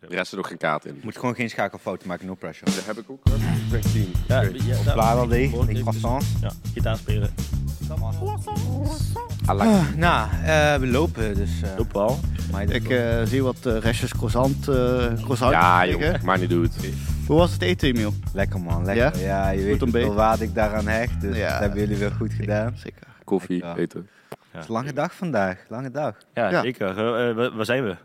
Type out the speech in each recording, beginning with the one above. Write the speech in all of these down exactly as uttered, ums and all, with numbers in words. hebben. De rest er nog geen kaart in. Moet gewoon geen schakelfouten maken, no pressure. Dat heb ik ook. Team. Ja, Vlaanderen, de croissant. Ja, gitaar spelen. Ah, nou, uh, we lopen dus. Uh, Loop wel. Ik uh, zie wat uh, restjes croissant. Uh, croissant ja, joh, maar niet doet. Hoe was het eten, Emiel? Lekker, man. Lekker. Ja, ja je goed weet hoe waard ik daaraan hecht. Dus ja, dat hebben jullie weer goed gedaan. Zeker. Koffie, lekker eten. Ja, het is een lange dag vandaag. Lange dag. Ja, ja. Zeker. Uh, waar, waar zijn we?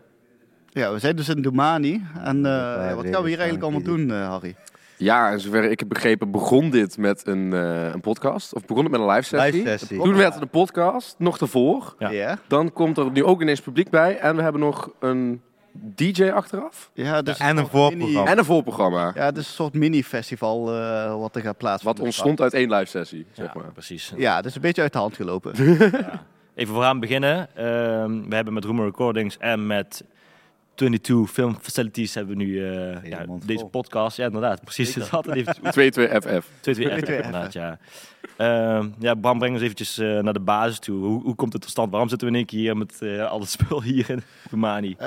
Ja, we zijn dus in Domani. En uh, ja, wat gaan we hier eigenlijk allemaal doen, uh, Harry? Ja, en zover ik heb begrepen, begon dit met een, uh, een podcast. Of begon het met een live sessie. Live sessie. Toen werd het een podcast, nog daarvoor. Ja. Ja. Dan komt er nu ook ineens publiek bij. En we hebben nog een D J achteraf. Ja, dus ja, en, een voorprogramma. Mini- en een voorprogramma. Ja, dus een soort mini-festival uh, wat er gaat plaatsvinden. Wat ontstond uit één live sessie, zeg ja, maar. Precies. Ja, dat is een beetje uit de hand gelopen. Ja. Even vooraan beginnen. Uh, we hebben met Roemer Recordings en met tweeëntwintig Film Facilities hebben we nu uh, ja, deze podcast. Ja, inderdaad. Precies. Het altijd even tweeëntwintig F F. tweeëntwintig F F, inderdaad, ja. Uh, ja, Bram, breng ons eventjes uh, naar de basis toe. Hoe, hoe komt het tot stand? Waarom zitten we in één keer hier met uh, al het spul hier in Domani? Uh,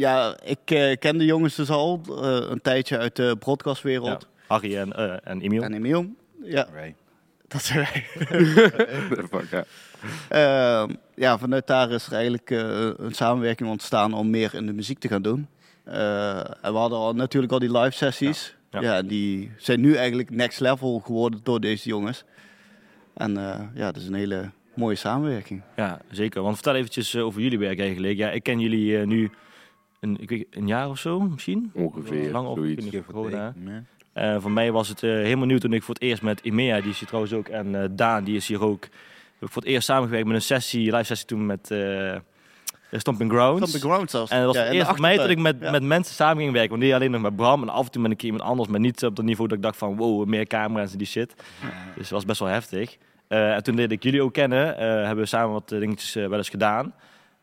ja, ik uh, ken de jongens dus al uh, een tijdje uit de broadcastwereld. Ja, Harry en, uh, en Emiel. En Emiel, ja. Right. Dat zijn wij. uh, ja, vanuit daar is er eigenlijk uh, een samenwerking ontstaan om meer in de muziek te gaan doen. Uh, en we hadden al, natuurlijk al die live sessies. Ja, ja. Ja, die zijn nu eigenlijk next level geworden door deze jongens. En uh, ja, dat is een hele mooie samenwerking. Ja, zeker. Want vertel eventjes over jullie werk eigenlijk. Ja, ik ken jullie uh, nu een, ik weet, een jaar of zo misschien. Ongeveer, lang op, zoiets. Uh, voor mij was het uh, helemaal nieuw toen ik voor het eerst met Emiel, die is hier trouwens ook, en uh, Daan, die is hier ook, heb ik voor het eerst samengewerkt met een sessie, live sessie toen met uh, Stomping Grounds. Stomping Grounds zelfs. En dat was ja, het eerst voor mij dat ik met, ja. met mensen samen ging werken, want niet alleen nog met Bram en af en toe met een keer iemand anders, maar niet op dat niveau dat ik dacht van wow, meer camera's en die shit. Ja. Dus dat was best wel heftig. Uh, en toen leerde ik jullie ook kennen, uh, hebben we samen wat dingetjes uh, wel eens gedaan.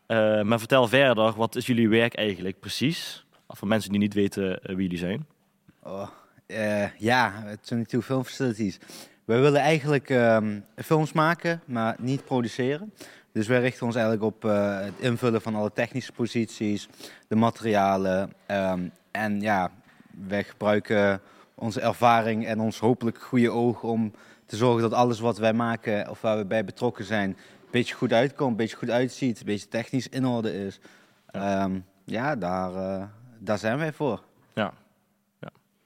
Uh, maar vertel verder, wat is jullie werk eigenlijk precies? Voor mensen die niet weten uh, wie jullie zijn. Oh. Uh, ja, tweeëntwintig Film Facilities. Wij willen eigenlijk um, films maken, maar niet produceren. Dus wij richten ons eigenlijk op uh, het invullen van alle technische posities, de materialen. Um, en ja, wij gebruiken onze ervaring en ons hopelijk goede oog om te zorgen dat alles wat wij maken of waar we bij betrokken zijn, een beetje goed uitkomt, een beetje goed uitziet, een beetje technisch in orde is. Um, ja, daar, uh, daar zijn wij voor. Ja.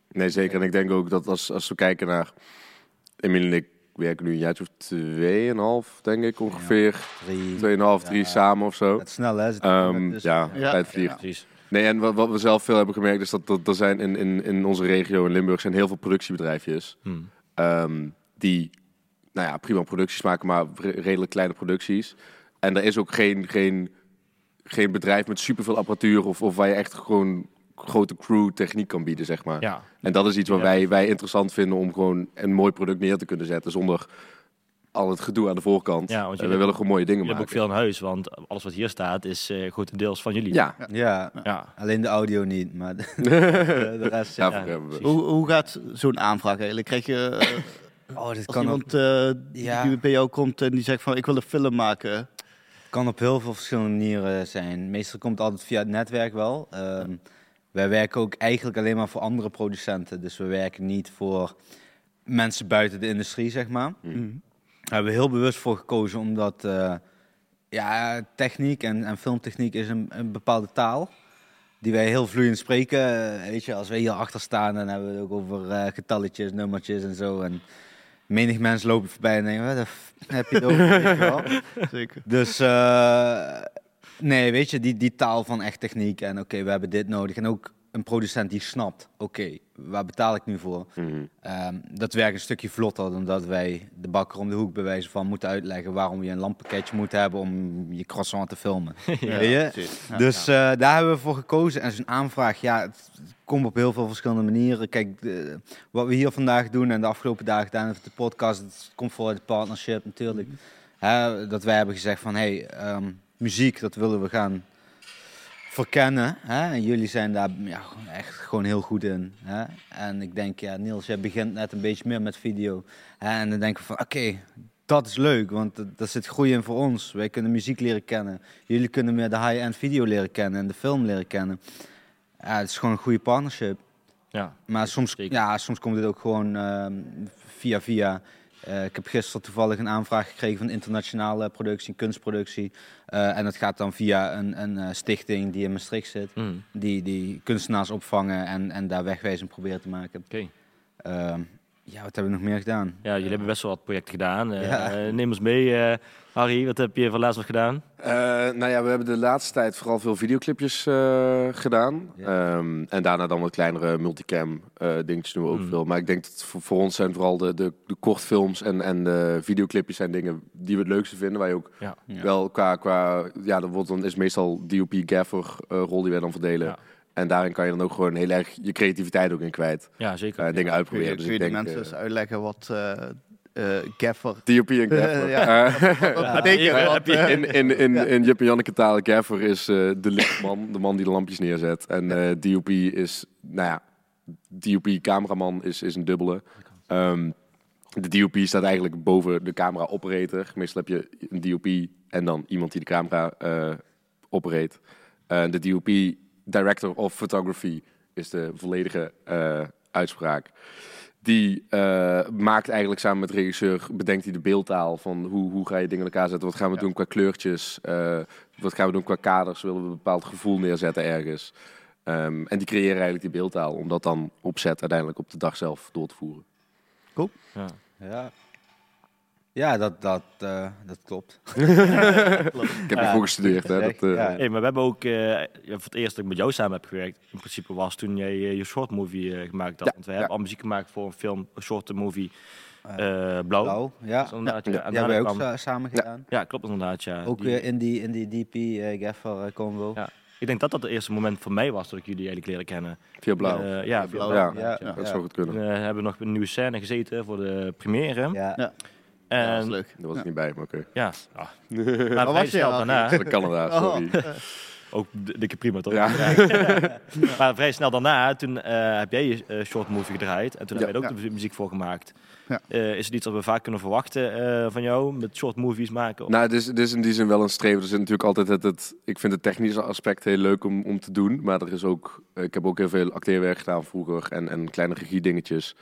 Nee, zeker. En ik denk ook dat als, als we kijken naar... Emiel en ik werken nu een jaartje of tweeënhalf, denk ik, ongeveer. Ja, drie. Tweeënhalf, ja, drie samen of zo. Dat is snel, hè? Het um, dus, ja, ja, tijd vliegt. Ja. Nee, en wat, wat we zelf veel hebben gemerkt is dat, dat er zijn in, in, in onze regio in Limburg zijn heel veel productiebedrijfjes. Hmm. Um, die, nou ja, prima producties maken, maar redelijk kleine producties. En er is ook geen, geen, geen bedrijf met superveel apparatuur of, of waar je echt gewoon grote crew techniek kan bieden, zeg maar. Ja. En dat is iets wat wij, wij interessant vinden om gewoon een mooi product neer te kunnen zetten zonder al het gedoe aan de voorkant. Ja, want we willen gewoon mooie dingen maken. Je hebt ook veel in huis, want alles wat hier staat is uh, grotendeels van jullie. Ja. Ja. Ja. Ja, alleen de audio niet, maar de, de rest... Ja, ja, ja. Hoe, hoe gaat zo'n aanvraag eigenlijk? Krijg je... Uh, oh, dit kan iemand uh, die, ja. die bij jou komt en die zegt van ik wil een film maken. Kan op heel veel verschillende manieren zijn. Meestal komt het altijd via het netwerk wel. Um, ja. Wij werken ook eigenlijk alleen maar voor andere producenten. Dus we werken niet voor mensen buiten de industrie, zeg maar. Mm. Daar hebben we heel bewust voor gekozen, omdat uh, ja, techniek en, en filmtechniek is een, een bepaalde taal die wij heel vloeiend spreken. Uh, weet je, als wij hier achter staan, dan hebben we het ook over uh, getalletjes, nummertjes en zo. En menig mens loopt voorbij en denkt, wat heb je het over? Zeker. Dus... Uh, Nee, weet je, die, die taal van echt techniek en oké, okay, we hebben dit nodig. En ook een producent die snapt, oké, okay, waar betaal ik nu voor? Mm-hmm. Um, dat werkt een stukje vlotter dan dat wij de bakker om de hoek bij wijze van moeten uitleggen waarom je een lamppakketje moet hebben om je croissant te filmen. Ja, ja, ja. Dus uh, daar hebben we voor gekozen. En zo'n aanvraag, ja, het komt op heel veel verschillende manieren. Kijk, de, wat we hier vandaag doen en de afgelopen dagen gedaan hebben, de podcast, het komt vanuit het partnership natuurlijk. Mm-hmm. Hè, dat wij hebben gezegd van, hé... Hey, um, muziek, dat willen we gaan verkennen. Hè? En jullie zijn daar ja, echt gewoon heel goed in. Hè? En ik denk, ja, Niels, jij begint net een beetje meer met video. Hè? En dan denken we van, oké, okay, dat is leuk, want daar zit groei in voor ons. Wij kunnen muziek leren kennen. Jullie kunnen meer de high-end video leren kennen en de film leren kennen. Ja, het is gewoon een goede partnership. Ja, maar soms, ja, soms komt dit ook gewoon uh, via via. Uh, ik heb gisteren toevallig een aanvraag gekregen van internationale productie, kunstproductie. Uh, en dat gaat dan via een, een uh, stichting die in Maastricht zit. Mm. Die, die kunstenaars opvangen en, en daar wegwijzing proberen te maken. Oké. Okay. Uh, ja, wat hebben we nog meer gedaan? Ja, jullie uh, hebben best wel wat projecten gedaan. Uh, ja. uh, neem ons mee. Uh, Harry, wat heb je voor laatst nog gedaan? Uh, nou ja, we hebben de laatste tijd vooral veel videoclipjes uh, gedaan. Ja. Um, en daarna dan wat kleinere multicam uh, dingetjes doen we ook mm. veel. Maar ik denk dat voor, voor ons zijn vooral de, de, de kortfilms en, en de videoclipjes zijn dingen die we het leukste vinden. Waar je ook ja. wel qua, qua... Ja, dat wordt dan is meestal D O P gaffer uh, rol die wij dan verdelen. Ja. En daarin kan je dan ook gewoon heel erg je creativiteit ook in kwijt. Ja, zeker. Uh, dingen ja. uitproberen. Kun je, dus kun je ik denk, mensen uh, eens uitleggen wat... Uh, Uh, gaffer. D O P en gaffer. Ja. Uh, in in, in, in Jip en Janneke taal, gaffer is uh, de lichtman, de man die de lampjes neerzet. En uh, D O P is, nou ja, D O P cameraman is, is een dubbele. Um, de D O P staat eigenlijk boven de camera operator. Meestal heb je een D O P en dan iemand die de camera uh, opereert. Uh, de D O P, director of photography, is de volledige uh, uitspraak. Die uh, maakt eigenlijk samen met de regisseur, bedenkt hij de beeldtaal van hoe, hoe ga je dingen in elkaar zetten. Wat gaan we ja. doen qua kleurtjes, uh, wat gaan we doen qua kaders, willen we een bepaald gevoel neerzetten ergens. Um, en die creëren eigenlijk die beeldtaal om dat dan op set uiteindelijk op de dag zelf door te voeren. Cool. Ja, ja. ja dat, dat, uh, dat klopt. klopt. Ik heb ja. ervoor gestudeerd. Hè, dat, uh... ja. hey, maar we hebben ook, uh, voor het eerst dat ik met jou samen heb gewerkt, in principe was toen jij uh, je short movie uh, gemaakt had. Ja. Want we ja. hebben al muziek gemaakt voor een film, een short movie, uh, Blauw. Blauw, ja. Dus ja. Je, ja. ja hebben we ook kwam... samen gedaan. Ja, ja klopt inderdaad, ja. Ook die... weer in die, in die D P uh, Gaffer uh, combo. Ja. Ik denk dat dat het eerste moment voor mij was dat ik jullie eigenlijk leren kennen. Via Blauw. Uh, ja, via Blauw. Ja, ja. ja. dat zou goed kunnen. We uh, hebben nog een nieuwe scène gezeten voor de première. Ja. ja. En... Ja, dat was leuk. Daar was ik ja. niet bij, maar oké. Okay. Ja. Ah. Maar was je al daarna? Van Canada, sorry. Oh. Ook dikke prima, toch? Ja. Ja. Ja. Maar vrij snel daarna, toen uh, heb jij je uh, short movie gedraaid. En toen ja. heb jij ook ja. de muziek voor gemaakt. Ja. Uh, is het iets wat we vaak kunnen verwachten uh, van jou? Met short movies maken? Of? Nou, het is, het is in die zin wel een streven. Er zit natuurlijk altijd het, het... Ik vind het technische aspect heel leuk om, om te doen. Maar er is ook... Ik heb ook heel veel acteerwerk gedaan vroeger. En, en kleine regiedingetjes.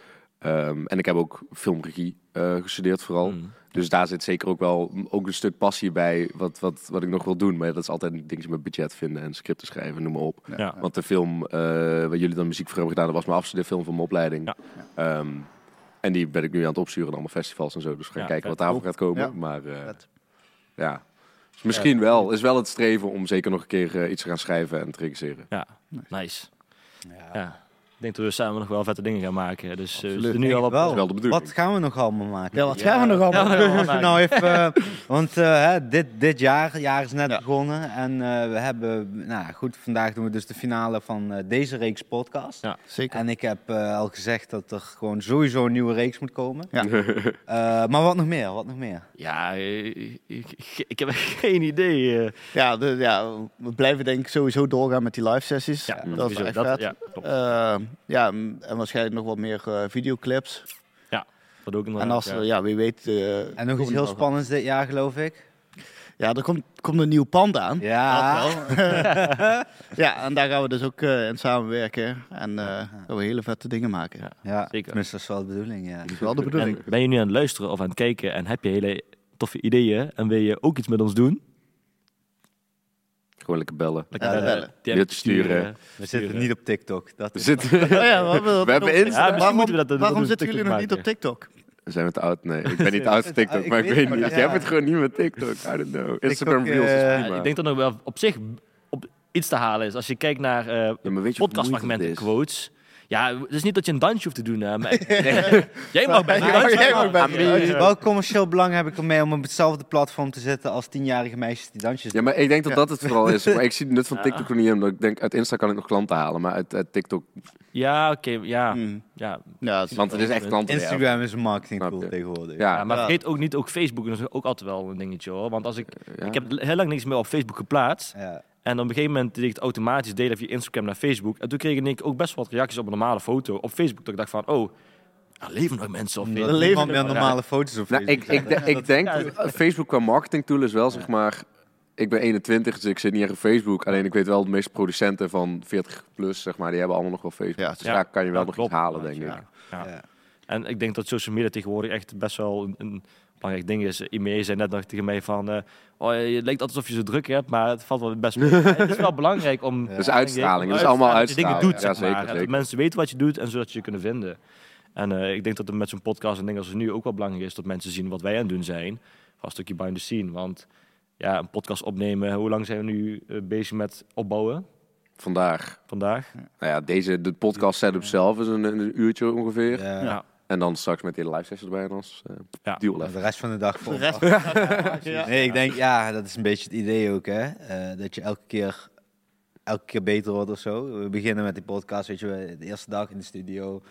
Um, en ik heb ook filmregie uh, gestudeerd vooral. Mm. Dus daar zit zeker ook wel ook een stuk passie bij wat, wat, wat ik nog wil doen. Maar dat is altijd een dingetje met budget vinden en scripten schrijven, noem maar op. Ja. Ja. Want de film uh, waar jullie dan muziek voor hebben gedaan, dat was mijn afstudeerfilm van mijn opleiding. Ja. Um, en die ben ik nu aan het opsturen aan allemaal festivals en zo. Dus we gaan ja, kijken vet. wat daarvoor gaat komen. Ja. Maar uh, ja, dus misschien ja, wel. Is wel het streven om zeker nog een keer uh, iets te gaan schrijven en te regisseren. Ja, nice. Ja. ja. Ik denk dat we samen nog wel vette dingen gaan maken. Dus uh, we nu al op... wel. Wel de bedoeling. Wat gaan we nog allemaal maken? Ja, wat gaan ja. we nog allemaal ja, maken? Nou even, uh, want uh, dit, dit jaar, jaar is net ja. begonnen. En uh, we hebben, nou goed, vandaag doen we dus de finale van uh, deze reeks podcast. Ja, zeker. En ik heb uh, al gezegd dat er gewoon sowieso een nieuwe reeks moet komen. Ja. uh, maar wat nog meer, wat nog meer? Ja, ik, ik, ik heb geen idee. Uh. Ja, de, ja, we blijven denk ik sowieso doorgaan met die live sessies. Ja, dat is echt vet. Ja, uh, Ja, en waarschijnlijk nog wat meer uh, videoclips. Ja, dat ook inderdaad. En als, ja. ja, wie weet... Uh, en nog iets heel spannends dit jaar, geloof ik. Ja, er komt, komt een nieuw pand aan. Ja. Dat wel. ja, en daar gaan we dus ook uh, in samenwerken. En uh, ja. gaan we hele vette dingen maken. Ja, ja zeker. Dat is wel de bedoeling, ja. Dat is wel de bedoeling. En ben je nu aan het luisteren of aan het kijken en heb je hele toffe ideeën en wil je ook iets met ons doen? Gewoon lekker bellen. Lekker bellen. Ja, bellen. Die die te sturen. sturen. We zitten sturen. niet op TikTok. Dat we zitten... oh ja, we hebben, we hebben Insta. Ja, waarom we dat, dat waarom zitten jullie nog niet op TikTok? Zijn we te oud? Nee, ik ben niet te oud voor TikTok, maar ik weet, ik weet niet. Ja. Jij bent gewoon niet met TikTok. I don't know. Instagram TikTok, Reels is prima. Ja, ik denk dat nog wel op zich op iets te halen is. Als je kijkt naar uh, ja, podcastfragmenten, quotes... Ja, het is niet dat je een dansje hoeft te doen. Hè, maar... nee. Jij mag bij mij. Welk commercieel belang heb ik ermee om op hetzelfde platform te zetten als tienjarige meisjes die dansjes doen? Ja, maar ik denk dat ja. dat het vooral is. Maar ik zie het nut van TikTok nog niet in. Ik denk, uit Insta kan ik nog klanten halen, maar uit, uit TikTok... Ja, oké, okay, ja. Mm. ja. ja is Want het is echt klanten. Instagram is een marketingtool tegenwoordig. Ja. ja, maar vergeet ook niet, ook Facebook is ook altijd wel een dingetje, hoor. Want als ik... Ja. Ik heb heel lang niks meer op Facebook geplaatst. Ja. En op een gegeven moment deed ik het automatisch delen via Instagram naar Facebook. En toen kreeg ik ook best wel wat reacties op een normale foto op Facebook. Dat ik dacht van, oh, er leven nog mensen op Facebook. Er leven nog normale foto's op Facebook. Nou, ik, ik, ik denk, Facebook qua marketingtool is wel, zeg maar... ik ben eenentwintig, dus ik zit niet echt op Facebook. Alleen ik weet wel, de meeste producenten van veertig plus, zeg maar, die hebben allemaal nog wel Facebook. Ja, dus ja, daar kan je wel nog klopt, iets halen, denk ja. ik. Ja. Ja. En ik denk dat social media tegenwoordig echt best wel een, een belangrijk ding is. Emiel zei net nog tegen mij van... Uh, oh, je lijkt alsof je zo druk hebt, maar het valt wel best mee. Het is wel belangrijk om... Ja. Dus uitstraling, dat is allemaal uitstraling. Dat je dingen doet, ja, zeg maar. Zeker, zeker. Dat mensen weten wat je doet en zodat je je kunnen vinden. En uh, ik denk dat het met zo'n podcast en dingen als het nu ook wel belangrijk is... dat mensen zien wat wij aan het doen zijn. Van een stukje behind the scene, want... Ja, een podcast opnemen. Hoe lang zijn we nu uh, bezig met opbouwen? Vandaag. Vandaag. Ja. Nou ja, deze, de podcast setup zelf is een, een uurtje ongeveer. Ja. Ja. En dan straks met de live sessie erbij en ons uh, ja. deal live. De rest van de dag vol. De de dag. Ja. Nee, ik denk, ja, dat is een beetje het idee ook, hè. Uh, dat je elke keer, elke keer beter wordt of zo. We beginnen met die podcast, weet je, de eerste dag in de studio...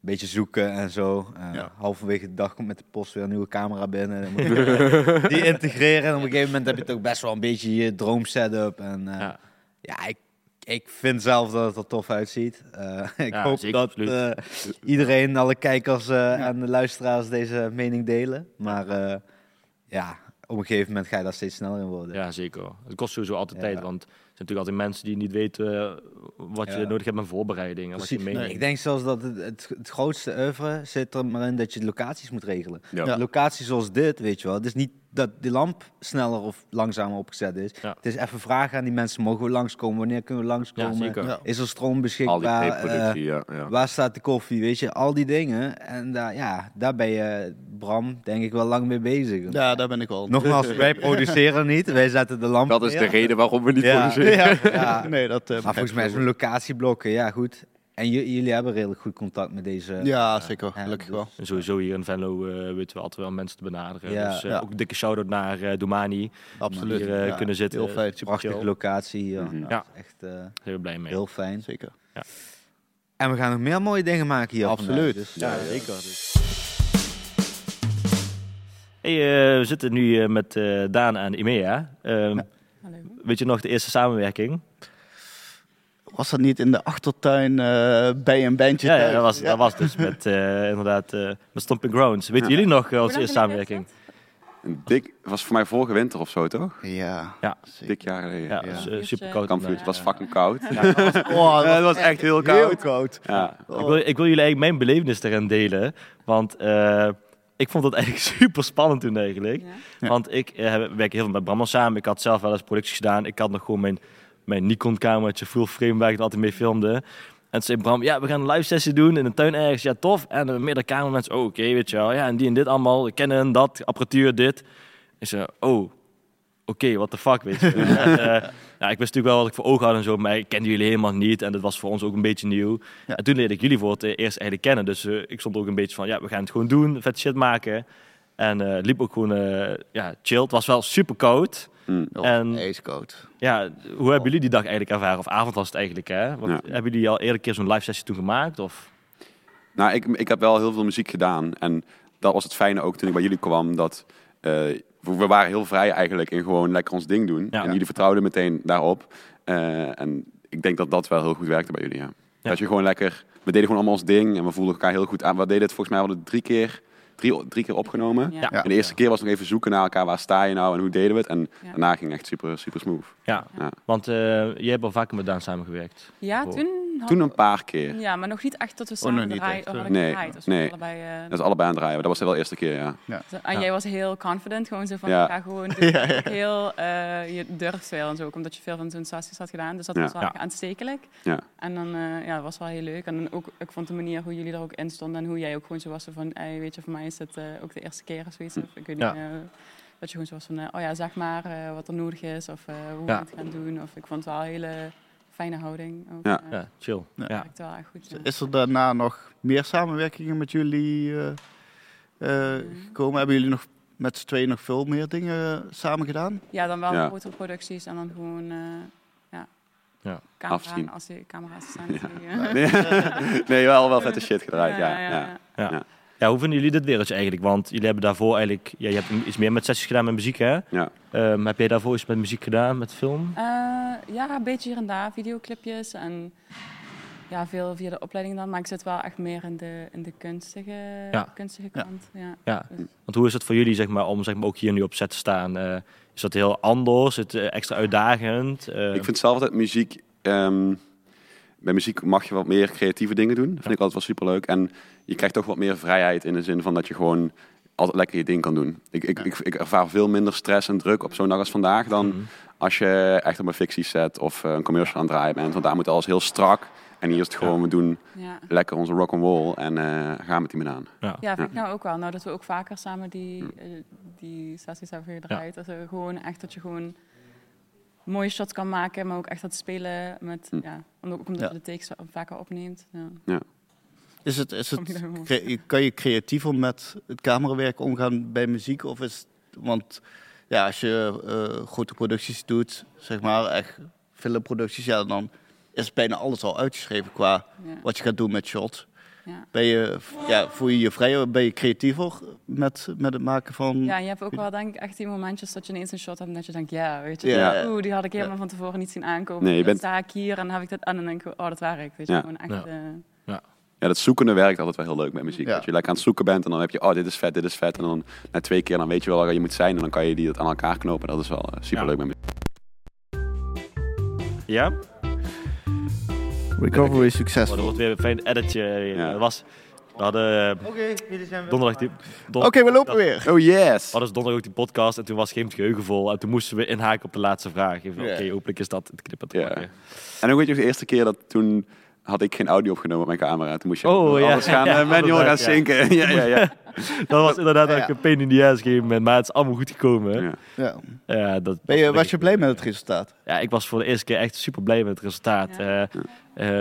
beetje zoeken en zo. Uh, ja. Halverwege de dag komt met de post weer een nieuwe camera binnen. Dan moet je die integreren. En op een gegeven moment heb je toch best wel een beetje je droom setup. En uh, ja, ja ik, ik vind zelf dat het er tof uitziet. Uh, ik ja, hoop zeker, dat uh, iedereen, alle kijkers uh, ja. en de luisteraars deze mening delen. Maar uh, ja, op een gegeven moment ga je daar steeds sneller in worden. Ja, zeker. Het kost sowieso altijd ja. tijd, want... Er zijn natuurlijk altijd mensen die niet weten wat je ja. nodig hebt met voorbereiding. Wat je nee, ik denk zelfs dat het, het, het grootste oeuvre zit er maar in dat je de locaties moet regelen. Ja. Ja. Locaties zoals dit, weet je wel. Het is niet dat die lamp sneller of langzamer opgezet is. Ja. Het is even vragen aan die mensen. Mogen we langskomen? Wanneer kunnen we langskomen? Ja, ja. Is er stroom beschikbaar? Uh, ja, ja. Waar staat de koffie? Weet je, al die dingen. En daar, ja, daar ben je, Bram, denk ik wel lang mee bezig. Ja, daar ben ik wel. Nogmaals, wij produceren niet. Wij zetten de lamp. Dat is de reden waarom we niet ja. produceren. Ja, ja. Nee, dat, uh, maar volgens mij is een locatieblokken, ja goed. En j- jullie hebben redelijk goed contact met deze... Ja, uh, zeker. Gelukkig wel. En sowieso hier in Venlo uh, weten we altijd wel mensen te benaderen. Ja, dus uh, ja. ook een dikke shout-out naar uh, Domani. Absoluut. Die hier uh, ja, kunnen zitten. Heel fijn. Super prachtige chill. Locatie hier. Mm-hmm. Nou, ja. Echt uh, heel blij mee. Heel fijn. Zeker. Ja. En we gaan nog meer mooie dingen maken hier. Absoluut. Dus, ja, ja, zeker. Hey, uh, we zitten nu uh, met uh, Daan en Emea. Um, ja. Hallo. Weet je nog de eerste samenwerking? Was dat niet in de achtertuin uh, bij een bandje? Ja, ja, dat, was, ja. dat was dus met uh, inderdaad uh, met Stomping Grounds. Weten ja. jullie nog uh, onze eerste samenwerking? Een dik, was voor mij vorige winter of zo, toch? Ja. ja. Dik jaar geleden. Ja, ja. Was, uh, super koud. Kampvuurtje, het was fucking koud. Ja, het was, oh, het was, het was echt heel koud. Heel koud. Ja. Oh. Ik, wil, ik wil jullie eigenlijk mijn belevenis erin delen, want... Uh, Ik vond dat eigenlijk super spannend toen eigenlijk. Ja. Want ik eh, werk heel veel met Bram samen. Ik had zelf wel eens producties gedaan. Ik had nog gewoon mijn, mijn Nikon-cameraatje full frame waar ik er altijd mee filmde. En toen zei Bram, ja, we gaan een live sessie doen in de tuin ergens. Ja, tof. En er meerdere cameramensen. Oh, oké, okay, weet je wel. Ja, en die en dit allemaal. Kennen dat, apparatuur, dit. Ik zei, oh, oké, okay, what the fuck, weet je. en, uh, nou, ik wist natuurlijk wel wat ik voor ogen had en zo. Maar ik kende jullie helemaal niet. En dat was voor ons ook een beetje nieuw. Ja. En toen leerde ik jullie voor het eerst eigenlijk kennen. Dus uh, ik stond ook een beetje van, ja, we gaan het gewoon doen. Vet shit maken. En uh, liep ook gewoon, uh, ja, chill. Het was wel super koud. Mm. Oh, en ijskoud. Ja, hoe oh. hebben jullie die dag eigenlijk ervaren? Of avond was het eigenlijk, hè? Want, ja. Hebben jullie al eerder een keer zo'n live sessie toen gemaakt? Of? Nou, ik, ik heb wel heel veel muziek gedaan. En dat was het fijne ook toen ik bij jullie kwam, dat... Uh, We waren heel vrij eigenlijk in gewoon lekker ons ding doen. Ja. En jullie vertrouwden meteen daarop. Uh, en ik denk dat dat wel heel goed werkte bij jullie. Ja. Ja. Dat je gewoon lekker... We deden gewoon allemaal ons ding en we voelden elkaar heel goed aan. We deden het volgens mij hadden drie keer, drie, drie keer opgenomen. Ja. Ja. En de eerste keer was nog even zoeken naar elkaar. Waar sta je nou en hoe deden we het? En ja. daarna ging echt super, super smooth. Ja, ja. Want uh, jij hebt al vaker met Daan samengewerkt. Ja, wow. toen... Toen een paar keer. Ja, maar nog niet echt dat we samen oh, draaien. Of nee, gedraaid, dus nee. Allebei, uh... dat is allebei aan het draaien. Maar dat was wel de eerste keer, ja. ja. En ja. jij was heel confident, gewoon zo van, ja. ga gewoon doen. Ja, ja. Heel, uh, je durft veel en zo, ook omdat je veel van zo'n sessies had gedaan. Dus dat ja. was wel ja. aanstekelijk. Ja. En dan, uh, ja, was wel heel leuk. En dan ook, ik vond de manier hoe jullie er ook in stonden en hoe jij ook gewoon zo was van, hey, weet je, voor mij is het uh, ook de eerste keer of zoiets. Of, ik weet ja. niet, uh, dat je gewoon zo was van, uh, oh ja, zeg maar uh, wat er nodig is of uh, hoe ja. we het gaan doen. Of ik vond het wel hele... Fijne houding. Ook, ja. Uh, ja, chill. Ja. Ja. Wel echt goed, ja. Is er daarna nog meer samenwerkingen met jullie uh, uh, gekomen? Hebben jullie nog met z'n tweeën nog veel meer dingen samen gedaan? Ja, dan wel ja. grotere producties en dan gewoon... Uh, ja. Ja. Camera, afzien. Als je camera's staan. Ja. Ja. Nee, nee, wel wel vette shit gedraaid. Ja, ja, ja, ja. Ja. Ja. Ja. Ja, hoe vinden jullie dit wereldje eigenlijk? Want jullie hebben daarvoor eigenlijk... Ja, je hebt iets meer met sessies gedaan met muziek, hè? Ja. Um, heb jij daarvoor iets met muziek gedaan, met film? Uh, ja, een beetje hier en daar, videoclipjes en... Ja, veel via de opleiding dan, maar ik zit wel echt meer in de, in de kunstige, ja. kunstige kant. Ja. Ja. Ja. Dus. Want hoe is het voor jullie zeg maar, om zeg maar, ook hier nu op set te staan? Uh, is dat heel anders? Is het uh, extra uitdagend? Uh... Ik vind zelf altijd muziek... Um, bij muziek mag je wat meer creatieve dingen doen. Dat vind ja. ik altijd wel superleuk. En je krijgt toch wat meer vrijheid in de zin van dat je gewoon altijd lekker je ding kan doen. Ik, ik, ja. ik, ik ervaar veel minder stress en druk op zo'n dag als vandaag dan mm-hmm. als je echt op een fictie set of een commercial aan het draaien bent. Want daar moet alles heel strak. En hier is het gewoon, ja. we doen ja. lekker onze rock'n'roll en uh, gaan met die men aan. Ja, ja vind ja. ik nou ook wel. Nou, dat we ook vaker samen die, uh, die sessies hebben gedraaid. Ja. Dat we gewoon echt dat je gewoon mooie shots kan maken, maar ook echt dat spelen met, hm. ja, ook omdat ja. je de takes vaker opneemt. Ja. ja. Is het, is het, kan je creatiever met het camerawerk omgaan bij muziek? Of is het, want ja, als je uh, grote producties doet, zeg maar, echt filmproducties, ja, dan is bijna alles al uitgeschreven qua ja. wat je gaat doen met shots. Ja. Ben je, ja, voel je je vrijer? Ben je creatiever met, met het maken van... Ja, je hebt ook wel denk ik echt die momentjes dat je ineens een shot hebt en dat je denkt, ja, weet je, ja. oeh, die had ik helemaal ja. van tevoren niet zien aankomen. Nee, je bent... Dan sta ik hier en dan heb ik dat aan en denk ik, oh, dat werkt. Weet je, ja. gewoon echt... Ja. Uh... ja. Ja, dat zoekende werkt altijd wel heel leuk met muziek. Ja. Dat je lekker aan het zoeken bent en dan heb je, oh, dit is vet, dit is vet. En dan na twee keer, dan weet je wel waar je moet zijn. En dan kan je die dat aan elkaar knopen. Dat is wel uh, superleuk ja. met muziek. Ja? Recovery is succesvol. Dat wordt weer een fijn editje. Ja. Was, we hadden uh, okay, donderdag... die don- Oké, okay, we lopen dat, weer. Oh yes. We hadden donderdag ook die podcast en toen was geen geheugen vol. En toen moesten we inhaken op de laatste vraag. Yeah. Oké, okay, hopelijk is dat het knippen te yeah. maken. En ook weet je nog de eerste keer dat toen... had ik geen audio opgenomen op mijn camera. Toen moest je oh, ja. alles gaan ja, ja, manual gaan ja. zinken. Ja, ja, ja. Dat was inderdaad ja, ja. een pain in the ass gegeven, maar het is allemaal goed gekomen. Ja. Ja. Ja, dat ben je, was je blij met het resultaat? Ja, ik was voor de eerste keer echt super blij met het resultaat. Ja. Uh,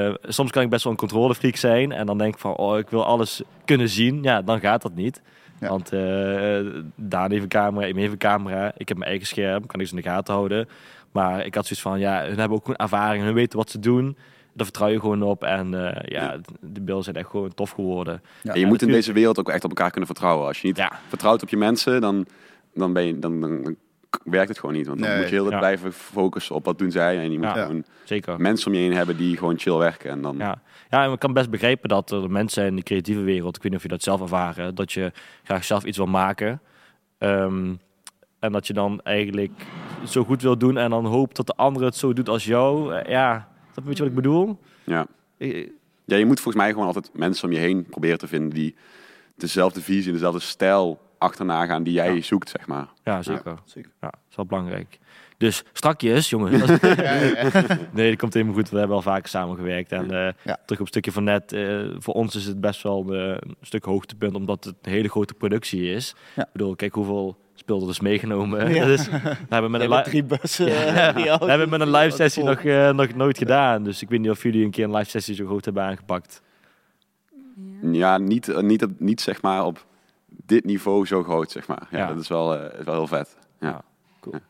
uh, soms kan ik best wel een controlefreak zijn en dan denk ik van, oh, ik wil alles kunnen zien. Ja, dan gaat dat niet. Ja. Want uh, Daan heeft een camera, ik heb een camera, ik heb mijn eigen scherm, kan ik ze in de gaten houden. Maar ik had zoiets van, ja, hun hebben ook een ervaring, hun weten wat ze doen. Daar vertrouw je gewoon op. En uh, ja, de beelden zijn echt gewoon tof geworden. Ja, en je moet in deze wereld ook echt op elkaar kunnen vertrouwen. Als je niet ja. vertrouwt op je mensen, dan, dan, ben je, dan, dan, dan werkt het gewoon niet. Want dan nee, moet je heel ja. blijven focussen op wat doen zij. En je moet ja, gewoon zeker. mensen om je heen hebben die gewoon chill werken. En dan... ja. ja, en ik kan best begrijpen dat er mensen zijn in de creatieve wereld, ik weet niet of je dat zelf ervaren, dat je graag zelf iets wil maken. Um, en dat je dan eigenlijk zo goed wil doen en dan hoopt dat de ander het zo doet als jou. Uh, ja... Dat weet je wat ik bedoel? Ja. ja, je moet volgens mij gewoon altijd mensen om je heen proberen te vinden die dezelfde visie, dezelfde stijl achterna gaan die jij ja. zoekt, zeg maar. Ja, zeker. Ja, zeker. Ja, dat is wel belangrijk. Dus strakjes, jongen. ja, ja. Nee, dat komt helemaal goed. We hebben al vaker samengewerkt. En uh, ja. terug op het stukje van net. Uh, voor ons is het best wel uh, een stuk hoogtepunt, omdat het een hele grote productie is. Ja. Ik bedoel, kijk hoeveel... speelden dus meegenomen. Ja. Dus, we hebben met een li- drie bussen. Ja. Ja. We hebben met een live sessie nog, uh, nog nooit gedaan. Dus ik weet niet of jullie een keer een live sessie zo groot hebben aangepakt. Ja, niet, niet, op, niet zeg maar op dit niveau zo groot, zeg maar. Ja, ja. Dat is wel, uh, is wel heel vet. Ja. Ja, cool. Ja.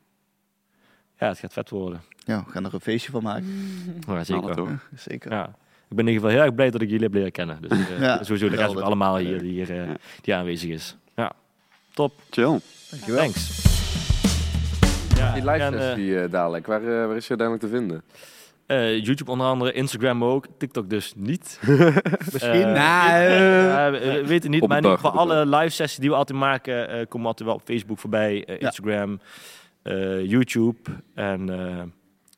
Ja, het gaat vet worden. Ja, we gaan er een feestje van maken. Mm. Ja, zeker. Nou, ja, zeker. Ja. Ik ben in ieder geval heel erg blij dat ik jullie heb leren kennen. Dus uh, ja. sowieso de rest ook allemaal hier die, hier, uh, ja. die aanwezig is. Ja. Top. Chill. Dankjewel. Thanks. Ja, die live sessie uh, dadelijk, waar, uh, waar is je uiteindelijk te vinden? Uh, YouTube onder andere, Instagram ook, TikTok dus niet. Misschien? Uh, nah, uh, uh, uh, weet het niet, maar voor alle live sessies die we altijd maken, uh, komen altijd wel op Facebook voorbij, uh, Instagram, ja. uh, YouTube. En uh,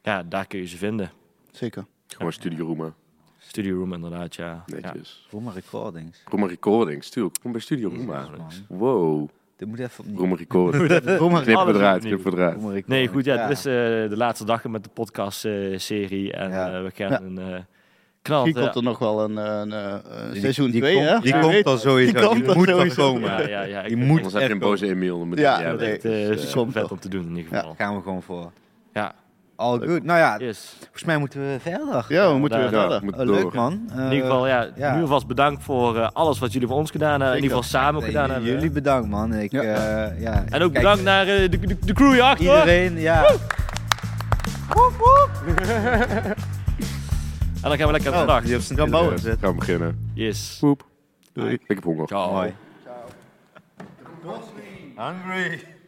ja, daar kun je ze vinden. Zeker. Gewoon Studio Roemer. Studio Room inderdaad, ja. Netjes. Ja. Roemer Recordings. Roemer Recordings, tuurlijk. Kom bij Studio Room aan. Wow. Dit moet even opnieuw. Roemer Recordings. Knippen eruit, knippen eruit. Nee, goed, ja, ja. Dit is uh, de laatste dag met de podcastserie. Uh, en ja. uh, we gaan ja. een uh, knal. Die uh, komt er nog wel een, een, een die, seizoen twee, hè? Die, die komt al sowieso. Die, die, die moet er komen. Ja, ja, ja, die moet Anders heb je een boze Emiel. Ja, dat is vet om te doen in ieder geval. Daar gaan we gewoon voor. Ja. All good. Nou ja, yes. Volgens mij moeten we verder. Ja, we moeten ja, weer verder. Ja, moeten oh, leuk man. Uh, in ieder geval, ja, ja. nu alvast bedankt voor uh, alles wat jullie voor ons gedaan hebben. Uh, in ieder geval samen nee, gedaan nee, hebben. Jullie bedankt man. Ik, ja. Uh, ja, en ook bedankt naar uh, de, de, de crew hierachter. Iedereen, ja. Woep, woep. En dan gaan we lekker aan de dag. Je hebt ze gaan bouwen. We gaan beginnen. Yes. Woep. Doei. Ik heb honger. Ciao. Hoi. Ciao. Hungry.